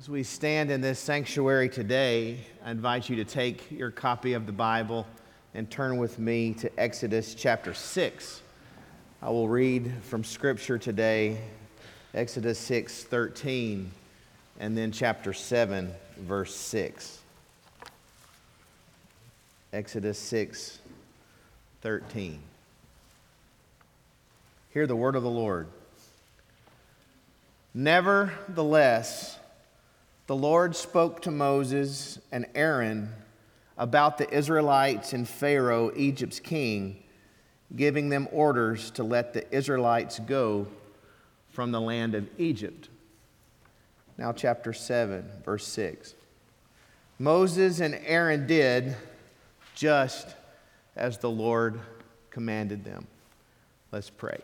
As we stand in this sanctuary today, I invite you to take your copy of the Bible and turn with me to Exodus chapter 6. I will read from Scripture today, Exodus 6:13, and then chapter 7, verse 6. Exodus 6:13. Hear the word of the Lord. Nevertheless, the Lord spoke to Moses and Aaron about the Israelites and Pharaoh, Egypt's king, giving them orders to let the Israelites go from the land of Egypt. Now chapter 7, verse 6. Moses and Aaron did just as the Lord commanded them. Let's pray.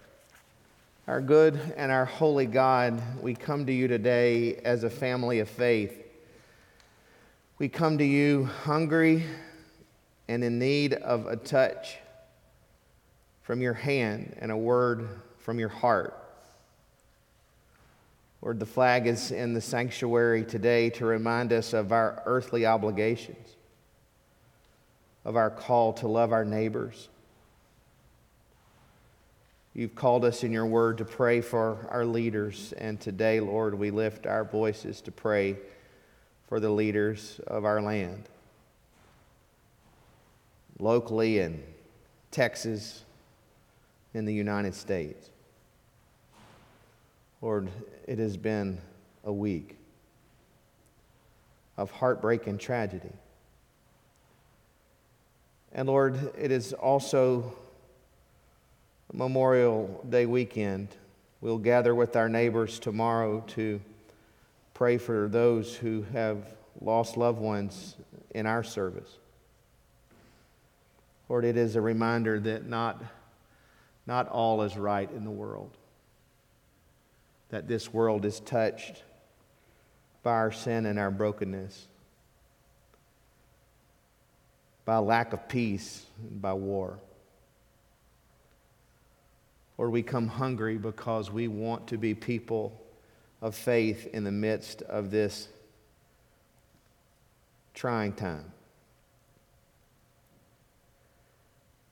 Our good and our holy God, we come to you today as a family of faith. We come to you hungry and in need of a touch from your hand and a word from your heart. Lord, the flag is in the sanctuary today to remind us of our earthly obligations, of our call to love our neighbors. You've called us in your word to pray for our leaders, and today, Lord, we lift our voices to pray for the leaders of our land, locally in Texas, in the United States. Lord, it has been a week of heartbreak and tragedy. And Lord, it is also Memorial Day weekend. We'll gather with our neighbors tomorrow to pray for those who have lost loved ones in our service. Lord, it is a reminder that not all is right in the world, that this world is touched by our sin and our brokenness, by lack of peace, and by war. Or we come hungry because we want to be people of faith in the midst of this trying time.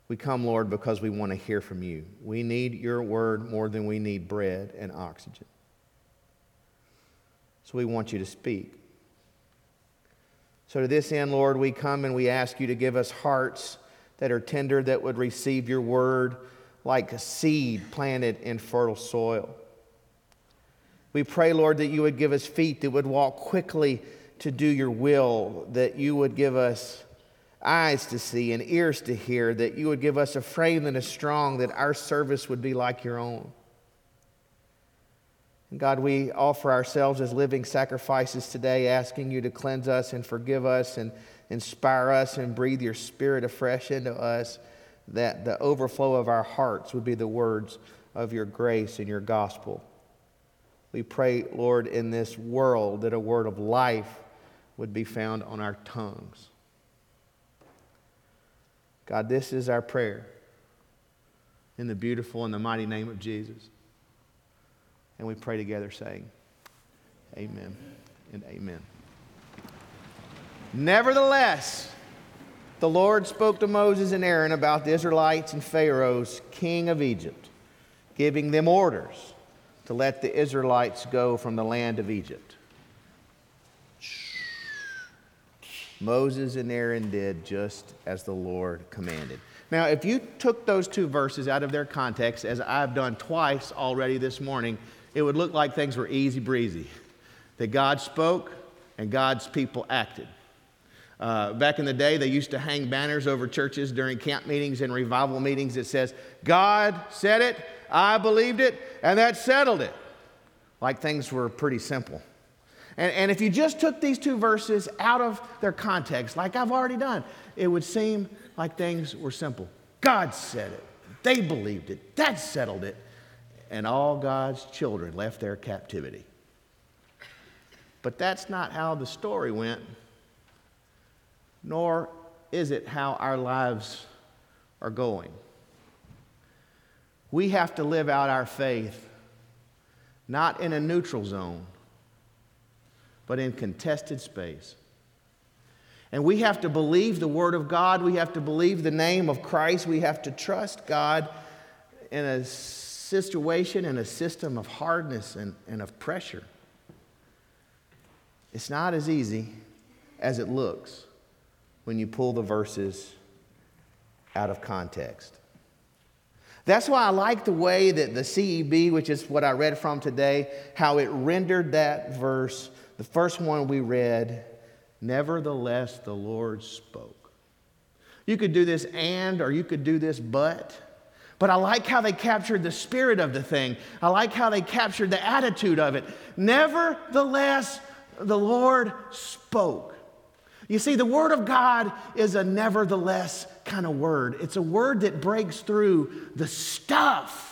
We come, Lord, because we want to hear from you. We need your word more than we need bread and oxygen. So we want you to speak. So to this end, Lord, we come and we ask you to give us hearts that are tender, that would receive your word, like a seed planted in fertile soil. We pray, Lord, that you would give us feet that would walk quickly to do your will, that you would give us eyes to see and ears to hear, that you would give us a frame that is strong, that our service would be like your own. And God, we offer ourselves as living sacrifices today, asking you to cleanse us and forgive us and inspire us and breathe your spirit afresh into us, that the overflow of our hearts would be the words of your grace and your gospel. We pray, Lord, in this world that a word of life would be found on our tongues. God, this is our prayer in the beautiful and the mighty name of Jesus. And we pray together saying, amen and amen. Nevertheless, the Lord spoke to Moses and Aaron about the Israelites and Pharaoh's king of Egypt, giving them orders to let the Israelites go from the land of Egypt. Moses and Aaron did just as the Lord commanded. Now, if you took those two verses out of their context, as I've done twice already this morning, it would look like things were easy breezy, that God spoke and God's people acted. Back in the day, they used to hang banners over churches during camp meetings and revival meetings that says, God said it, I believed it, and that settled it. Like things were pretty simple. And if you just took these two verses out of their context, like I've already done, it would seem like things were simple. God said it, they believed it, that settled it, and all God's children left their captivity. But that's not how the story went. Nor is it how our lives are going. We have to live out our faith, not in a neutral zone, but in contested space. And we have to believe the Word of God. We have to believe the name of Christ. We have to trust God in a situation, in a system of hardness and of pressure. It's not as easy as it looks when you pull the verses out of context. That's why I like the way that the CEB, which is what I read from today, how it rendered that verse, the first one we read, nevertheless the Lord spoke. You could do this and, or you could do this but I like how they captured the spirit of the thing. I like how they captured the attitude of it. Nevertheless, the Lord spoke. You see, the Word of God is a nevertheless kind of word. It's a word that breaks through the stuff.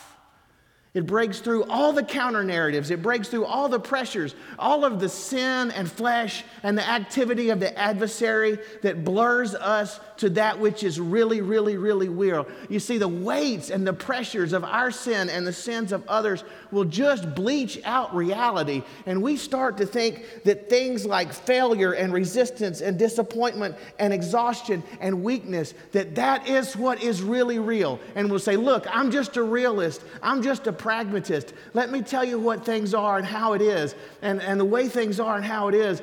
It breaks through all the counter narratives. It breaks through all the pressures, all of the sin and flesh and the activity of the adversary that blurs us to that which is really, really, really real. You see, the weights and the pressures of our sin and the sins of others will just bleach out reality. And we start to think that things like failure and resistance and disappointment and exhaustion and weakness, that is what is really real. And we'll say, look, I'm just a realist. I'm just a pragmatist. Let me tell you what things are and how it is. And the way things are and how it is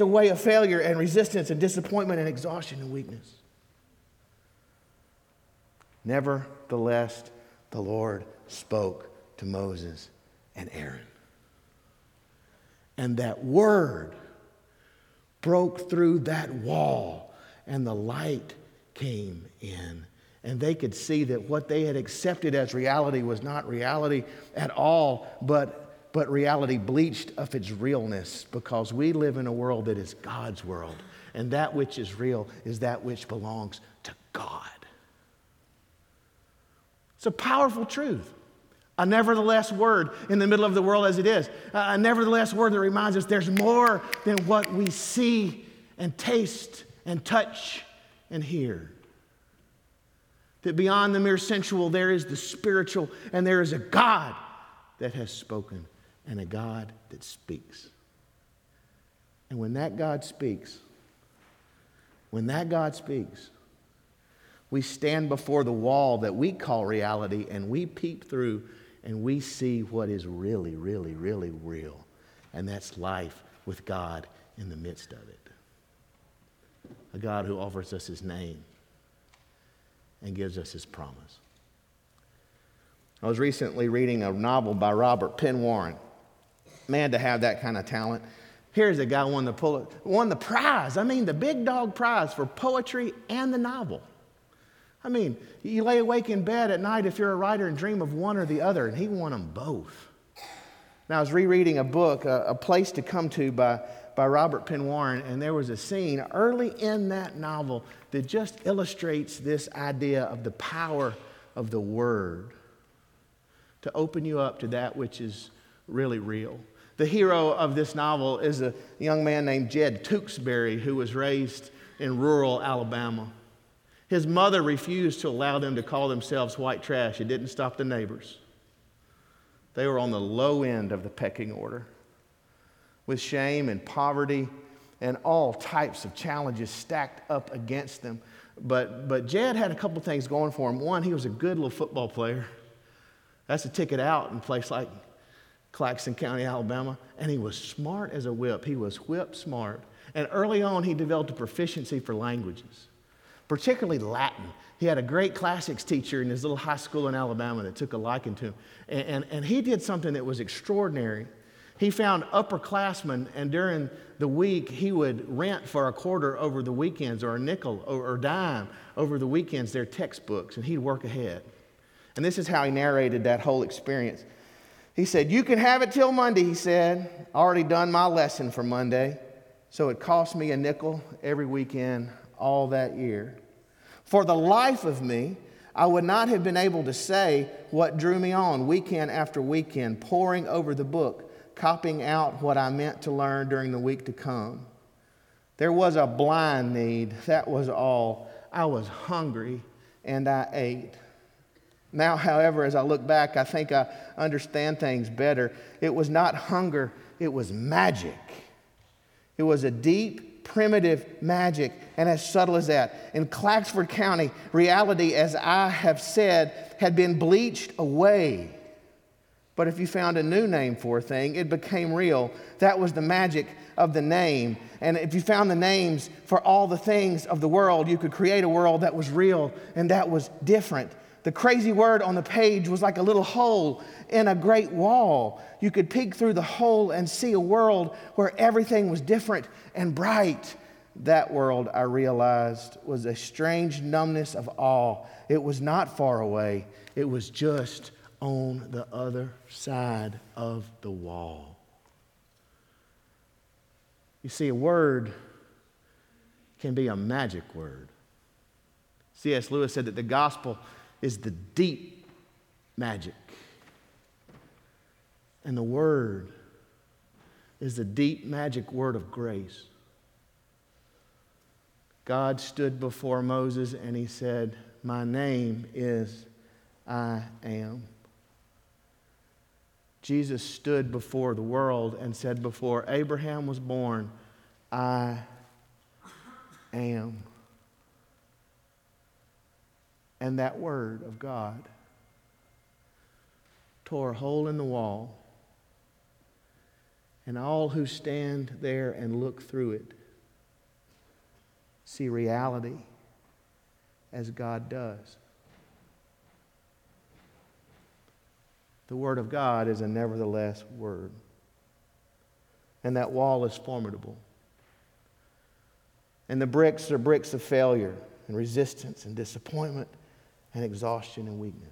a way of failure and resistance and disappointment and exhaustion and weakness. Nevertheless, the Lord spoke to Moses and Aaron. And that word broke through that wall, and the light came in. And they could see that what they had accepted as reality was not reality at all, but reality bleached of its realness, because we live in a world that is God's world. And that which is real is that which belongs to God. It's a powerful truth. A nevertheless word in the middle of the world as it is. A nevertheless word that reminds us there's more than what we see and taste and touch and hear. That beyond the mere sensual, there is the spiritual, and there is a God that has spoken and a God that speaks. And when that God speaks, we stand before the wall that we call reality, and we peep through, and we see what is really, really, really real. And that's life with God in the midst of it. A God who offers us His name and gives us His promise. I was recently reading a novel by Robert Penn Warren. Man, to have that kind of talent. Here's a guy who won the prize. I mean, the big dog prize for poetry and the novel. I mean, you lay awake in bed at night if you're a writer and dream of one or the other, and he won them both. Now, I was rereading a book, A Place to Come to by Robert Penn Warren, and there was a scene early in that novel that just illustrates this idea of the power of the Word to open you up to that which is really real. The hero of this novel is a young man named Jed Tewksbury, who was raised in rural Alabama. His mother refused to allow them to call themselves white trash. It didn't stop the neighbors. They were on the low end of the pecking order, with shame and poverty and all types of challenges stacked up against them. But Jed had a couple things going for him. One, he was a good little football player. That's a ticket out in a place like Claxton County, Alabama. And he was smart as a whip. He was whip smart. And early on, he developed a proficiency for languages, particularly Latin. He had a great classics teacher in his little high school in Alabama that took a liking to him. And he did something that was extraordinary. He found upperclassmen, and during the week, he would rent for a quarter over the weekends, or a nickel or dime over the weekends, their textbooks, and he'd work ahead. And this is how he narrated that whole experience. He said, "You can have it till Monday," he said. "Already done my lesson for Monday. So it cost me a nickel every weekend all that year. For the life of me, I would not have been able to say what drew me on weekend after weekend, poring over the book, copying out what I meant to learn during the week to come. There was a blind need, that was all. I was hungry, and I ate. Now, however, as I look back, I think I understand things better. It was not hunger, it was magic. It was a deep, primitive magic, and as subtle as that. In Claxford County, reality, as I have said, had been bleached away. But if you found a new name for a thing, it became real. That was the magic of the name. And if you found the names for all the things of the world, you could create a world that was real and that was different. The crazy word on the page was like a little hole in a great wall. You could peek through the hole and see a world where everything was different and bright. That world, I realized, was a strange numbness of awe. It was not far away. It was just on the other side of the wall. You see, a word can be a magic word. C.S. Lewis said that the gospel is the deep magic. And the word is the deep magic word of grace. God stood before Moses and he said, "My name is I Am." Jesus stood before the world and said, "Before Abraham was born, I am." And that word of God tore a hole in the wall, and all who stand there and look through it see reality as God does. The word of God is a nevertheless word. And that wall is formidable. And the bricks are bricks of failure and resistance and disappointment and exhaustion and weakness.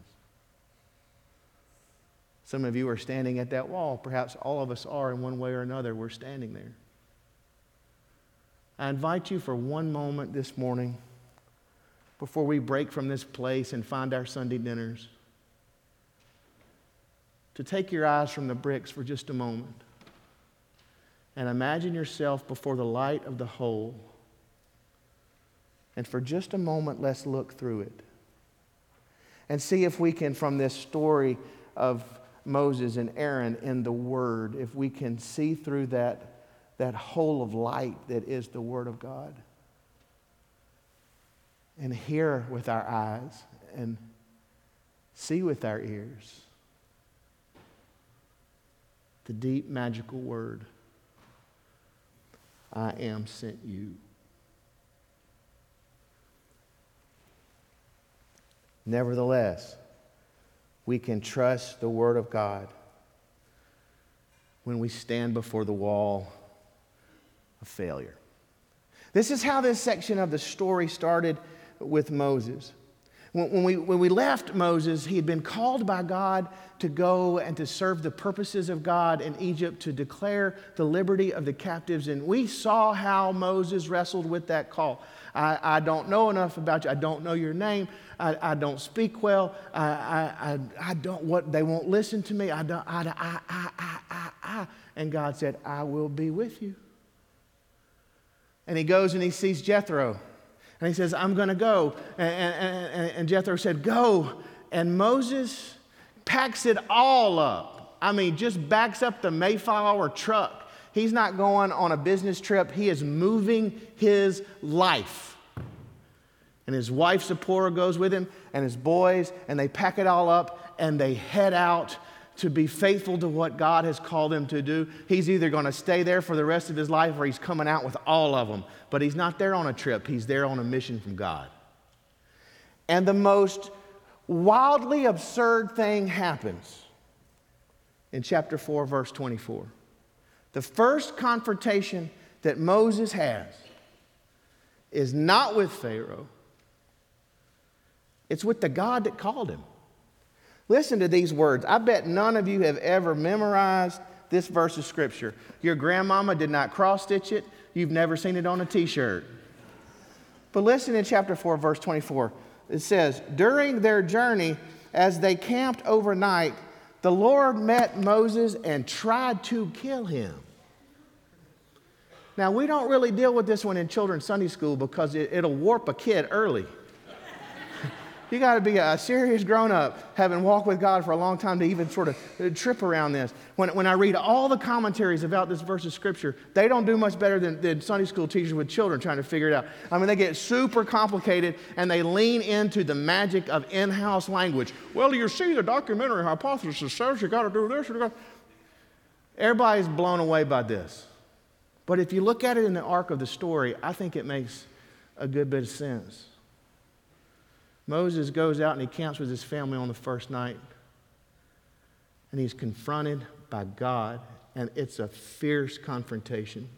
Some of you are standing at that wall. Perhaps all of us are in one way or another. We're standing there. I invite you for one moment this morning before we break from this place and find our Sunday dinners to take your eyes from the bricks for just a moment and imagine yourself before the light of the hole. And for just a moment, let's look through it and see if we can, from this story of Moses and Aaron in the Word, if we can see through that hole of light that is the Word of God and hear with our eyes and see with our ears the deep, magical word, "I am sent you." Nevertheless, we can trust the word of God when we stand before the wall of failure. This is how this section of the story started with Moses. When we left Moses, he had been called by God to go and to serve the purposes of God in Egypt, to declare the liberty of the captives. And we saw how Moses wrestled with that call. I don't know enough about you. I don't know your name. I don't speak well. I don't what they won't listen to me. I. And God said, "I will be with you." And he goes and he sees Jethro. And he says, "I'm going to go." And Jethro said, "Go." And Moses packs it all up. I mean, just backs up the Mayflower truck. He's not going on a business trip. He is moving his life. And his wife, Zipporah, goes with him, and his boys, and they pack it all up, and they head out to be faithful to what God has called him to do. He's either going to stay there for the rest of his life or he's coming out with all of them. But he's not there on a trip. He's there on a mission from God. And the most wildly absurd thing happens in chapter 4, verse 24. The first confrontation that Moses has is not with Pharaoh. It's with the God that called him. Listen to these words. I bet none of you have ever memorized this verse of Scripture. Your grandmama did not cross-stitch it. You've never seen it on a T-shirt. But listen in chapter 4, verse 24. It says, "During their journey, as they camped overnight, the Lord met Moses and tried to kill him." Now, we don't really deal with this one in children's Sunday school because it'll warp a kid early. You got to be a serious grown-up, having walked with God for a long time to even sort of trip around this. When I read all the commentaries about this verse of Scripture, they don't do much better than Sunday school teachers with children trying to figure it out. I mean, they get super complicated, and they lean into the magic of in-house language. Well, you see, the documentary hypothesis says you got to do this. Everybody's blown away by this. But if you look at it in the arc of the story, I think it makes a good bit of sense. Moses goes out and he camps with his family on the first night. And he's confronted by God. And it's a fierce confrontation.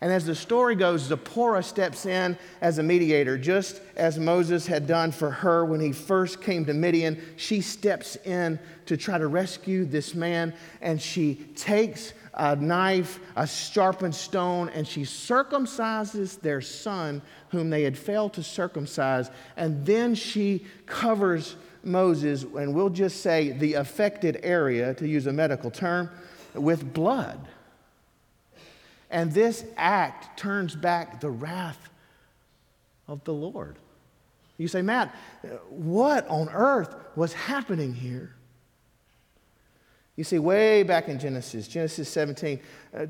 And as the story goes, Zipporah steps in as a mediator. Just as Moses had done for her when he first came to Midian, she steps in to try to rescue this man. And she takes a knife, a sharpened stone, and she circumcises their son, whom they had failed to circumcise. And then she covers Moses, and we'll just say the affected area, to use a medical term, with blood. And this act turns back the wrath of the Lord. You say, Matt, what on earth was happening here? You see, way back in Genesis 17,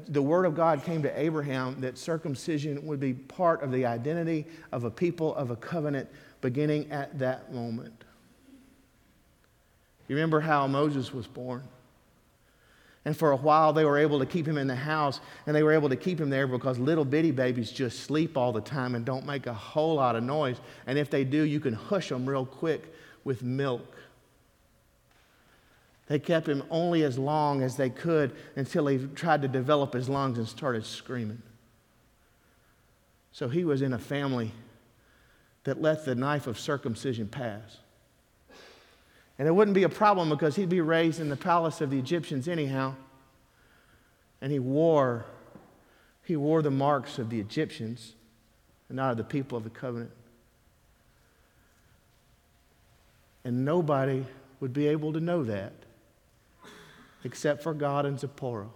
the word of God came to Abraham that circumcision would be part of the identity of a people, of a covenant, beginning at that moment. You remember how Moses was born? And for a while, they were able to keep him in the house, and they were able to keep him there because little bitty babies just sleep all the time and don't make a whole lot of noise. And if they do, you can hush them real quick with milk. They kept him only as long as they could until he tried to develop his lungs and started screaming. So he was in a family that let the knife of circumcision pass. And it wouldn't be a problem because he'd be raised in the palace of the Egyptians anyhow. And he wore the marks of the Egyptians and not of the people of the covenant. And nobody would be able to know that except for God and Zipporah.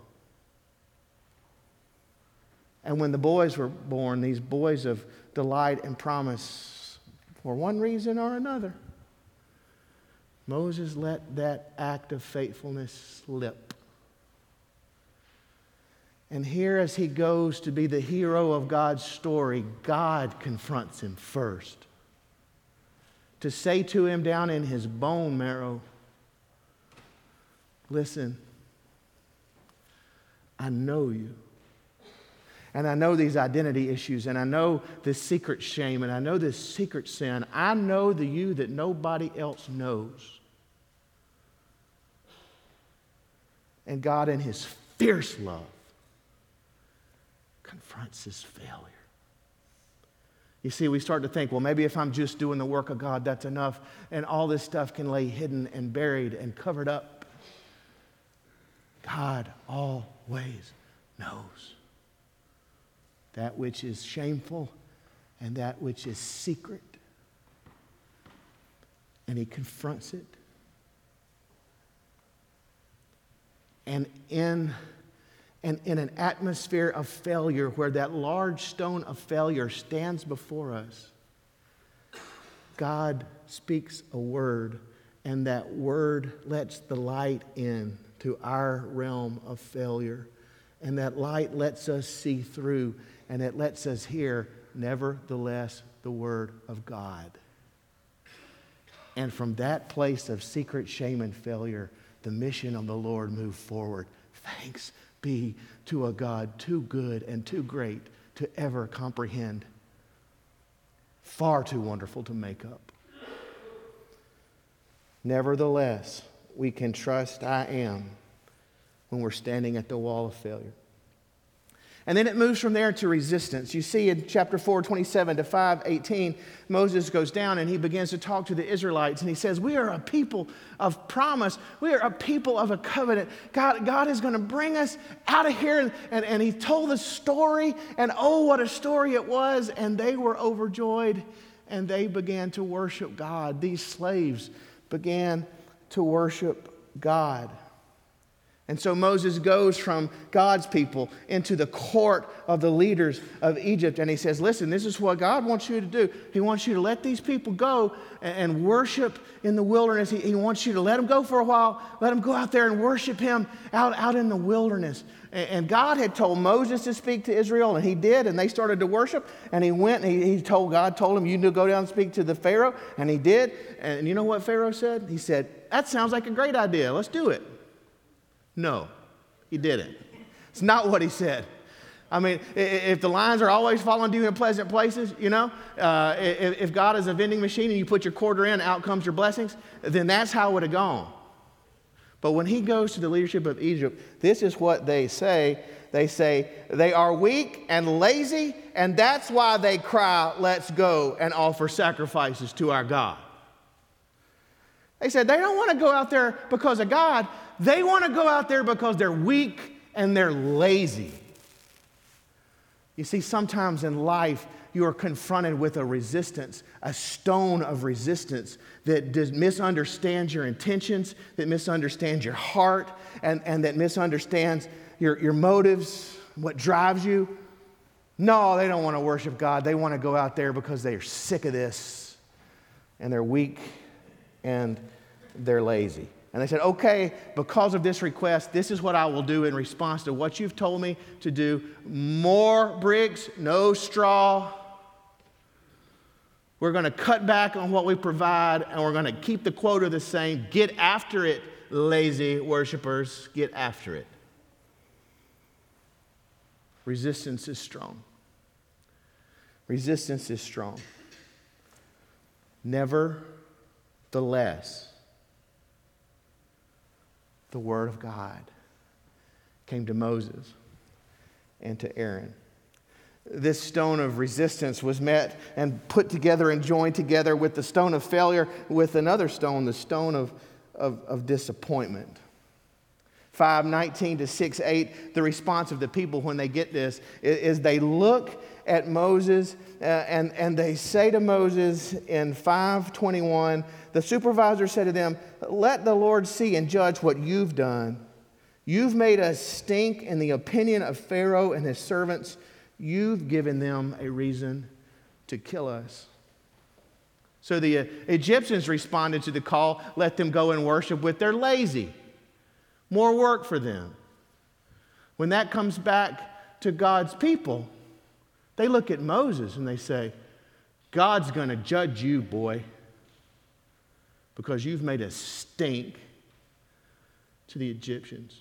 And when the boys were born, these boys of delight and promise, for one reason or another, Moses let that act of faithfulness slip. And here, as he goes to be the hero of God's story, God confronts him first to say to him down in his bone marrow, listen, I know you. And I know these identity issues, and I know this secret shame, and I know this secret sin. I know the you that nobody else knows. And God, in his fierce love, confronts his failure. You see, we start to think, well, maybe if I'm just doing the work of God, that's enough, and all this stuff can lay hidden and buried and covered up. God always knows that which is shameful and that which is secret. And he confronts it. And in an atmosphere of failure, where that large stone of failure stands before us, God speaks a word, and that word lets the light in to our realm of failure. And that light lets us see through, and it lets us hear, nevertheless, the word of God. And from that place of secret shame and failure, the mission of the Lord moved forward. Thanks be to a God too good and too great to ever comprehend, far too wonderful to make up. Nevertheless, we can trust I am when we're standing at the wall of failure. And then it moves from there to resistance. You see in chapter 4, 27 to 5, 18, Moses goes down and he begins to talk to the Israelites. And he says, we are a people of promise. We are a people of a covenant. God is going to bring us out of here. And he told the story. And oh, what a story it was. And they were overjoyed. And they began to worship God. These slaves began to worship God. And so Moses goes from God's people into the court of the leaders of Egypt. And he says, listen, this is what God wants you to do. He wants you to let these people go and worship in the wilderness. He wants you to let them go for a while. Let them go out there and worship him out in the wilderness. And God had told Moses to speak to Israel, and he did, and they started to worship. And he went, and God told him, you need to go down and speak to the Pharaoh, and he did. And you know what Pharaoh said? He said, that sounds like a great idea. Let's do it. No, he didn't. It's not what he said. I mean, if the lions are always following you in pleasant places, if God is a vending machine and you put your quarter in, out comes your blessings, then that's how it would have gone. But when he goes to the leadership of Egypt, this is what they say. They say, they are weak and lazy, and that's why they cry, let's go and offer sacrifices to our God. They said they don't want to go out there because of God. They want to go out there because they're weak and they're lazy. You see, sometimes in life, you are confronted with a resistance, a stone of resistance that misunderstands your intentions, that misunderstands your heart, and that misunderstands your motives, what drives you. No, they don't want to worship God. They want to go out there because they are sick of this, and they're weak and they're lazy. And they said, okay, because of this request, this is what I will do in response to what you've told me to do. More bricks, no straw. We're going to cut back on what we provide, and we're going to keep the quota the same. Get after it, lazy worshipers. Get after it. Resistance is strong. Resistance is strong. Nevertheless, the word of God came to Moses and to Aaron. This stone of resistance was met and put together and joined together with the stone of failure, with another stone, the stone of disappointment. 5:19 to 6:8, the response of the people when they get this is they look at Moses and they say to Moses in 5:21, the supervisor said to them, let the Lord see and judge what you've done. You've made us stink in the opinion of Pharaoh and his servants. You've given them a reason to kill us. So the Egyptians responded to the call, let them go and worship with their lazy. More work for them. When that comes back to God's people, they look at Moses and they say, God's going to judge you, boy, because you've made a stink to the Egyptians.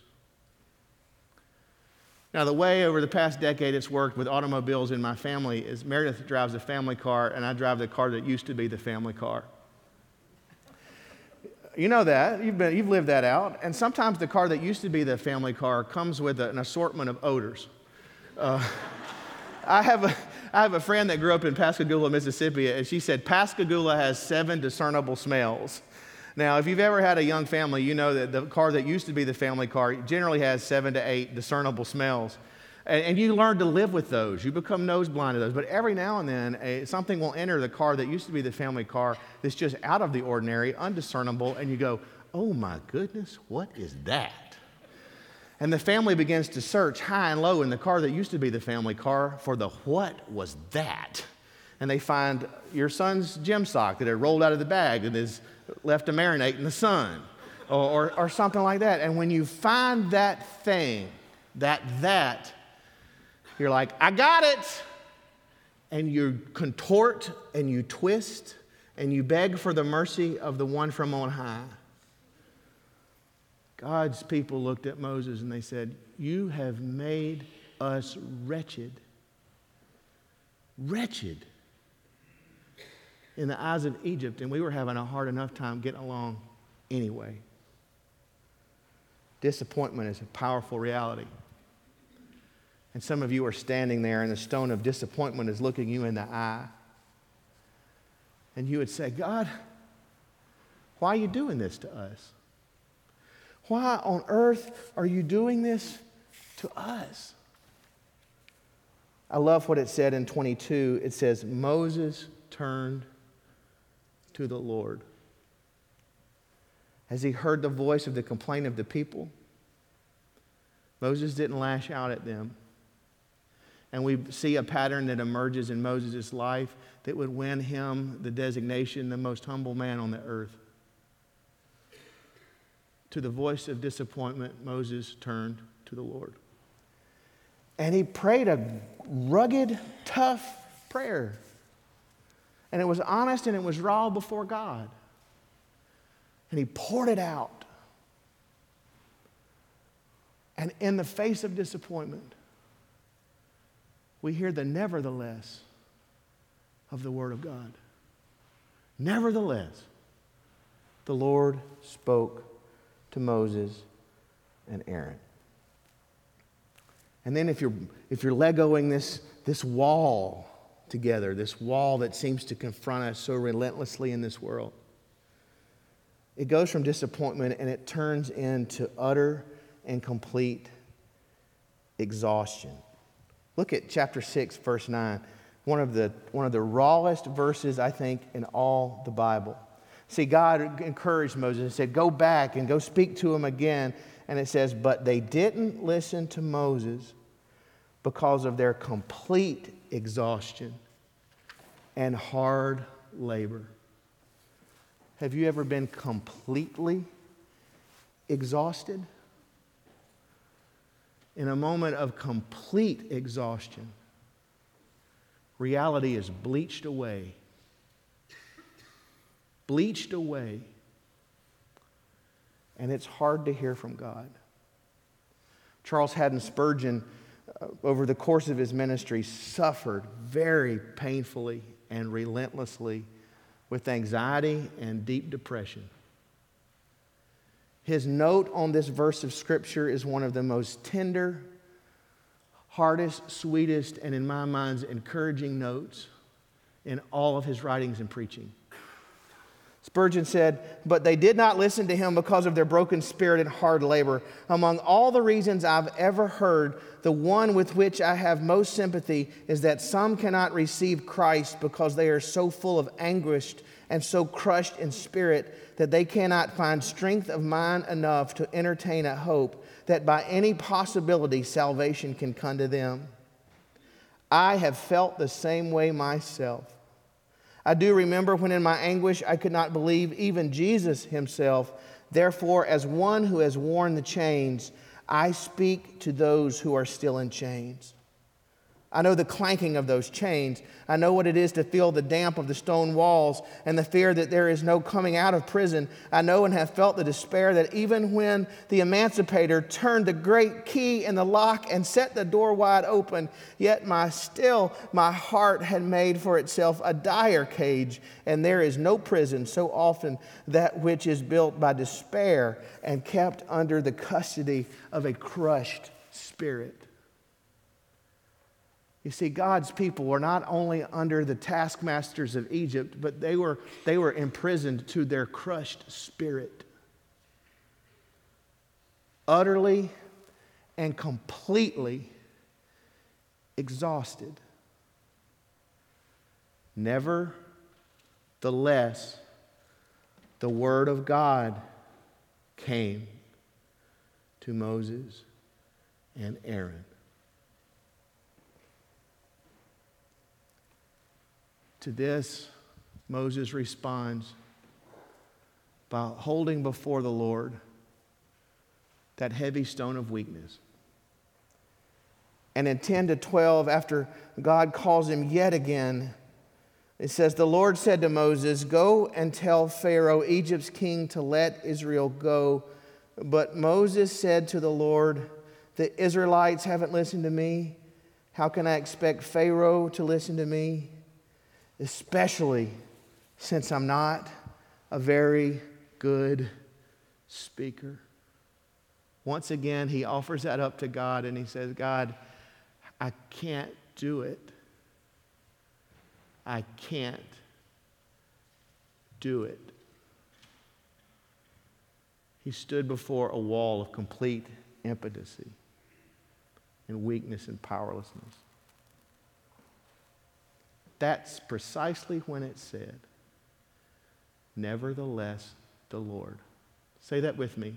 Now, the way over the past decade it's worked with automobiles in my family is Meredith drives a family car, and I drive the car that used to be the family car. You know that. You've lived that out. And sometimes the car that used to be the family car comes with an assortment of odors. I have a friend that grew up in Pascagoula, Mississippi, and she said Pascagoula has 7 discernible smells. Now, if you've ever had a young family, you know that the car that used to be the family car generally has 7 to 8 discernible smells. And you learn to live with those. You become nose blind to those. But every now and then, something will enter the car that used to be the family car that's just out of the ordinary, undiscernible, and you go, oh my goodness, what is that? And the family begins to search high and low in the car that used to be the family car for the what was that? And they find your son's gym sock that had rolled out of the bag and is left to marinate in the sun or something like that. And when you find that thing, that, you're like, I got it. And you contort and you twist and you beg for the mercy of the one from on high. God's people looked at Moses and they said, you have made us wretched. Wretched in the eyes of Egypt. And we were having a hard enough time getting along anyway. Disappointment is a powerful reality. And some of you are standing there and the stone of disappointment is looking you in the eye. And you would say, God, why are you doing this to us? Why on earth are you doing this to us? I love what it said in 22. It says, Moses turned to the Lord. As he heard the voice of the complaint of the people, Moses didn't lash out at them. And we see a pattern that emerges in Moses' life that would win him the designation, the most humble man on the earth. To the voice of disappointment, Moses turned to the Lord. And he prayed a rugged, tough prayer. And it was honest and it was raw before God. And he poured it out. And in the face of disappointment, we hear the nevertheless of the Word of God. Nevertheless, the Lord spoke to Moses and Aaron. And then if you're Legoing this wall together, this wall that seems to confront us so relentlessly in this world, it goes from disappointment and it turns into utter and complete exhaustion. Look at chapter 6, verse 9. One of the rawest verses, I think, in all the Bible. See, God encouraged Moses and said, go back and go speak to him again. And it says, but they didn't listen to Moses because of their complete exhaustion and hard labor. Have you ever been completely exhausted? In a moment of complete exhaustion, reality is bleached away. Bleached away. And it's hard to hear from God. Charles Haddon Spurgeon, over the course of his ministry, suffered very painfully and relentlessly with anxiety and deep depression. His note on this verse of Scripture is one of the most tender, hardest, sweetest, and in my mind's encouraging notes in all of his writings and preaching. Spurgeon said, but they did not listen to him because of their broken spirit and hard labor. Among all the reasons I've ever heard, the one with which I have most sympathy is that some cannot receive Christ because they are so full of anguish and so crushed in spirit that they cannot find strength of mind enough to entertain a hope that by any possibility salvation can come to them. I have felt the same way myself. I do remember when in my anguish I could not believe even Jesus himself. Therefore, as one who has worn the chains, I speak to those who are still in chains. I know the clanking of those chains. I know what it is to feel the damp of the stone walls and the fear that there is no coming out of prison. I know and have felt the despair that even when the emancipator turned the great key in the lock and set the door wide open, yet my heart had made for itself a dire cage, and there is no prison so often that which is built by despair and kept under the custody of a crushed spirit. You see, God's people were not only under the taskmasters of Egypt, but they were imprisoned to their crushed spirit. Utterly and completely exhausted. Nevertheless, the word of God came to Moses and Aaron. To this, Moses responds by holding before the Lord that heavy stone of weakness. And in 10 to 12, after God calls him yet again, it says, the Lord said to Moses, go and tell Pharaoh, Egypt's king, to let Israel go. But Moses said to the Lord, the Israelites haven't listened to me. How can I expect Pharaoh to listen to me? Especially since I'm not a very good speaker. Once again, he offers that up to God and he says, God, I can't do it. I can't do it. He stood before a wall of complete impotency and weakness and powerlessness. That's precisely when it said, nevertheless, the Lord. Say that with me.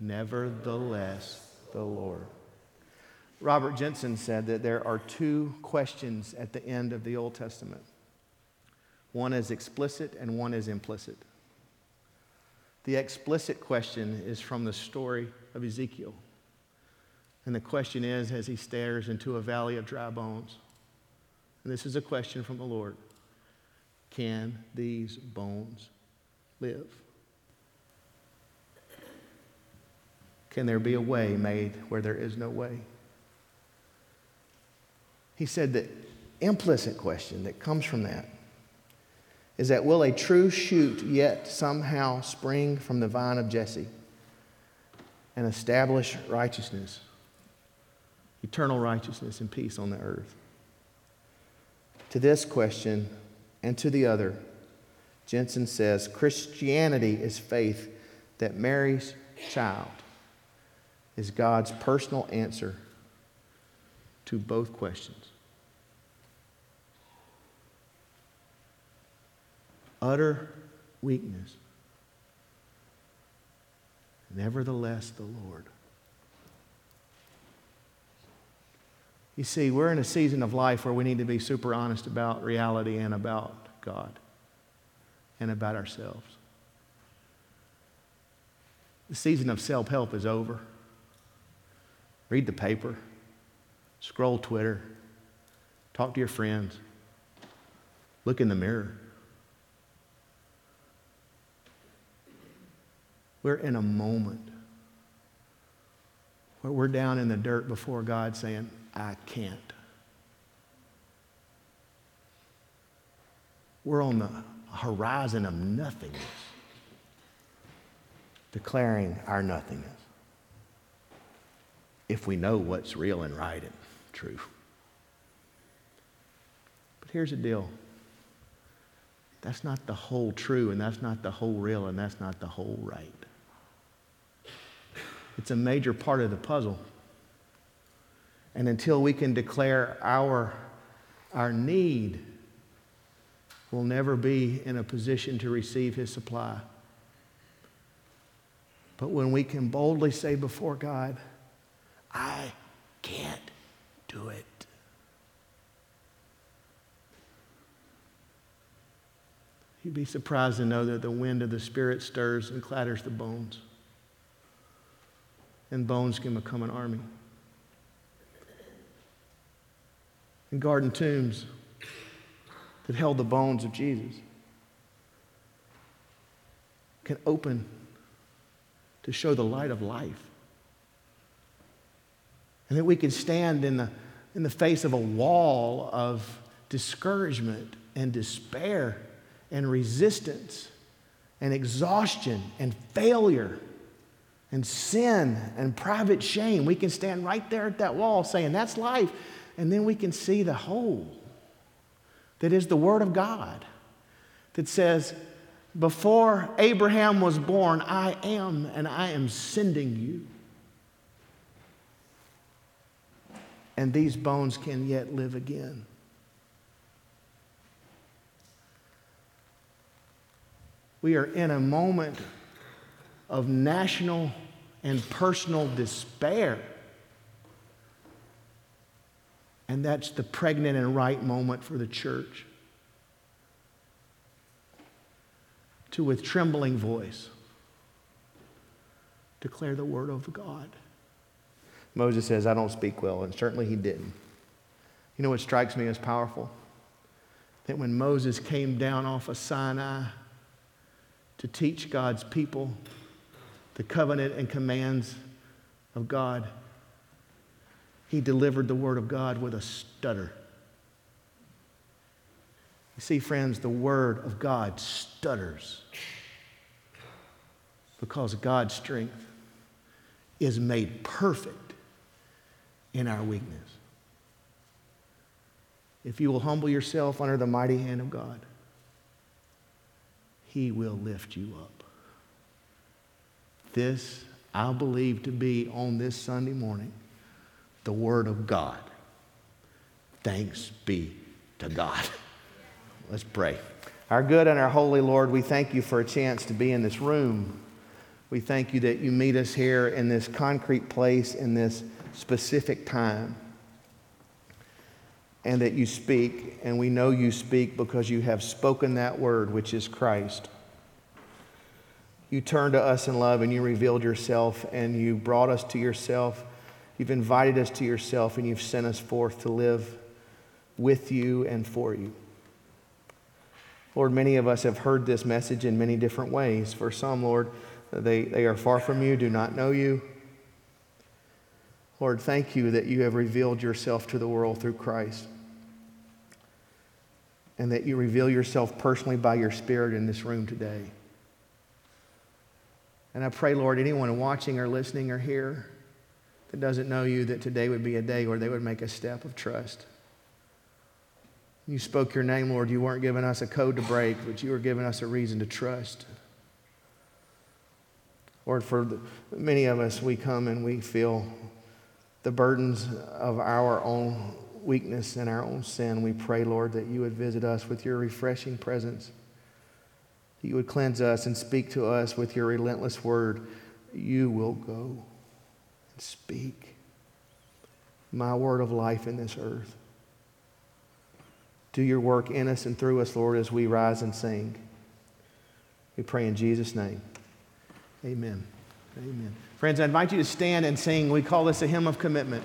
Nevertheless, the Lord. Robert Jensen said that there are two questions at the end of the Old Testament. One is explicit and one is implicit. The explicit question is from the story of Ezekiel. And the question is, as he stares into a valley of dry bones, and this is a question from the Lord, can these bones live? Can there be a way made where there is no way? He said that implicit question that comes from that is that will a true shoot yet somehow spring from the vine of Jesse and establish righteousness, eternal righteousness and peace on the earth? To this question and to the other, Jensen says, Christianity is faith that Mary's child is God's personal answer to both questions. Utter weakness. Nevertheless, the Lord. You see, we're in a season of life where we need to be super honest about reality and about God and about ourselves. The season of self-help is over. Read the paper. Scroll Twitter. Talk to your friends. Look in the mirror. We're in a moment where we're down in the dirt before God saying, I can't. We're on the horizon of nothingness, declaring our nothingness, if we know what's real and right and true. But here's the deal. That's not the whole true, and that's not the whole real, and that's not the whole right. It's a major part of the puzzle. And until we can declare our need, we'll never be in a position to receive his supply. But when we can boldly say before God, I can't do it. You'd be surprised to know that the wind of the Spirit stirs and clatters the bones. And bones can become an army. And garden tombs that held the bones of Jesus can open to show the light of life. And that we can stand in the face of a wall of discouragement and despair and resistance and exhaustion and failure and sin and private shame. We can stand right there at that wall saying, that's life. And then we can see the whole that is the Word of God that says, before Abraham was born, I am, and I am sending you. And these bones can yet live again. We are in a moment of national and personal despair. And that's the pregnant and right moment for the church to, with trembling voice, declare the word of God. Moses says, I don't speak well, and certainly he didn't. You know what strikes me as powerful? That when Moses came down off of Sinai to teach God's people the covenant and commands of God, he delivered the word of God with a stutter. You see, friends, the word of God stutters because God's strength is made perfect in our weakness. If you will humble yourself under the mighty hand of God, he will lift you up. This, I believe to be on this Sunday morning, the word of God. Thanks be to God. Let's pray. Our good and our holy Lord, we thank you for a chance to be in this room. We thank you that you meet us here in this concrete place, in this specific time, and that you speak, and we know you speak because you have spoken that word, which is Christ. You turned to us in love, and you revealed yourself, and you brought us to yourself. You've invited us to yourself, and you've sent us forth to live with you and for you. Lord, many of us have heard this message in many different ways. For some, Lord, they are far from you, do not know you. Lord, thank you that you have revealed yourself to the world through Christ, and that you reveal yourself personally by your Spirit in this room today. And I pray, Lord, anyone watching or listening or here that doesn't know you, that today would be a day where they would make a step of trust. You spoke your name, Lord. You weren't giving us a code to break, but you were giving us a reason to trust. Lord, for many of us, we come and we feel the burdens of our own weakness and our own sin. We pray, Lord, that you would visit us with your refreshing presence. You would cleanse us and speak to us with your relentless word. You will go and speak my word of life in this earth. Do your work in us and through us, Lord, as we rise and sing. We pray in Jesus' name. Amen. Amen. Friends, I invite you to stand and sing. We call this a hymn of commitment.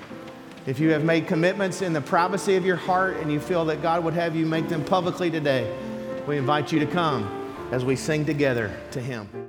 If you have made commitments in the privacy of your heart and you feel that God would have you make them publicly today, we invite you to come as we sing together to Him.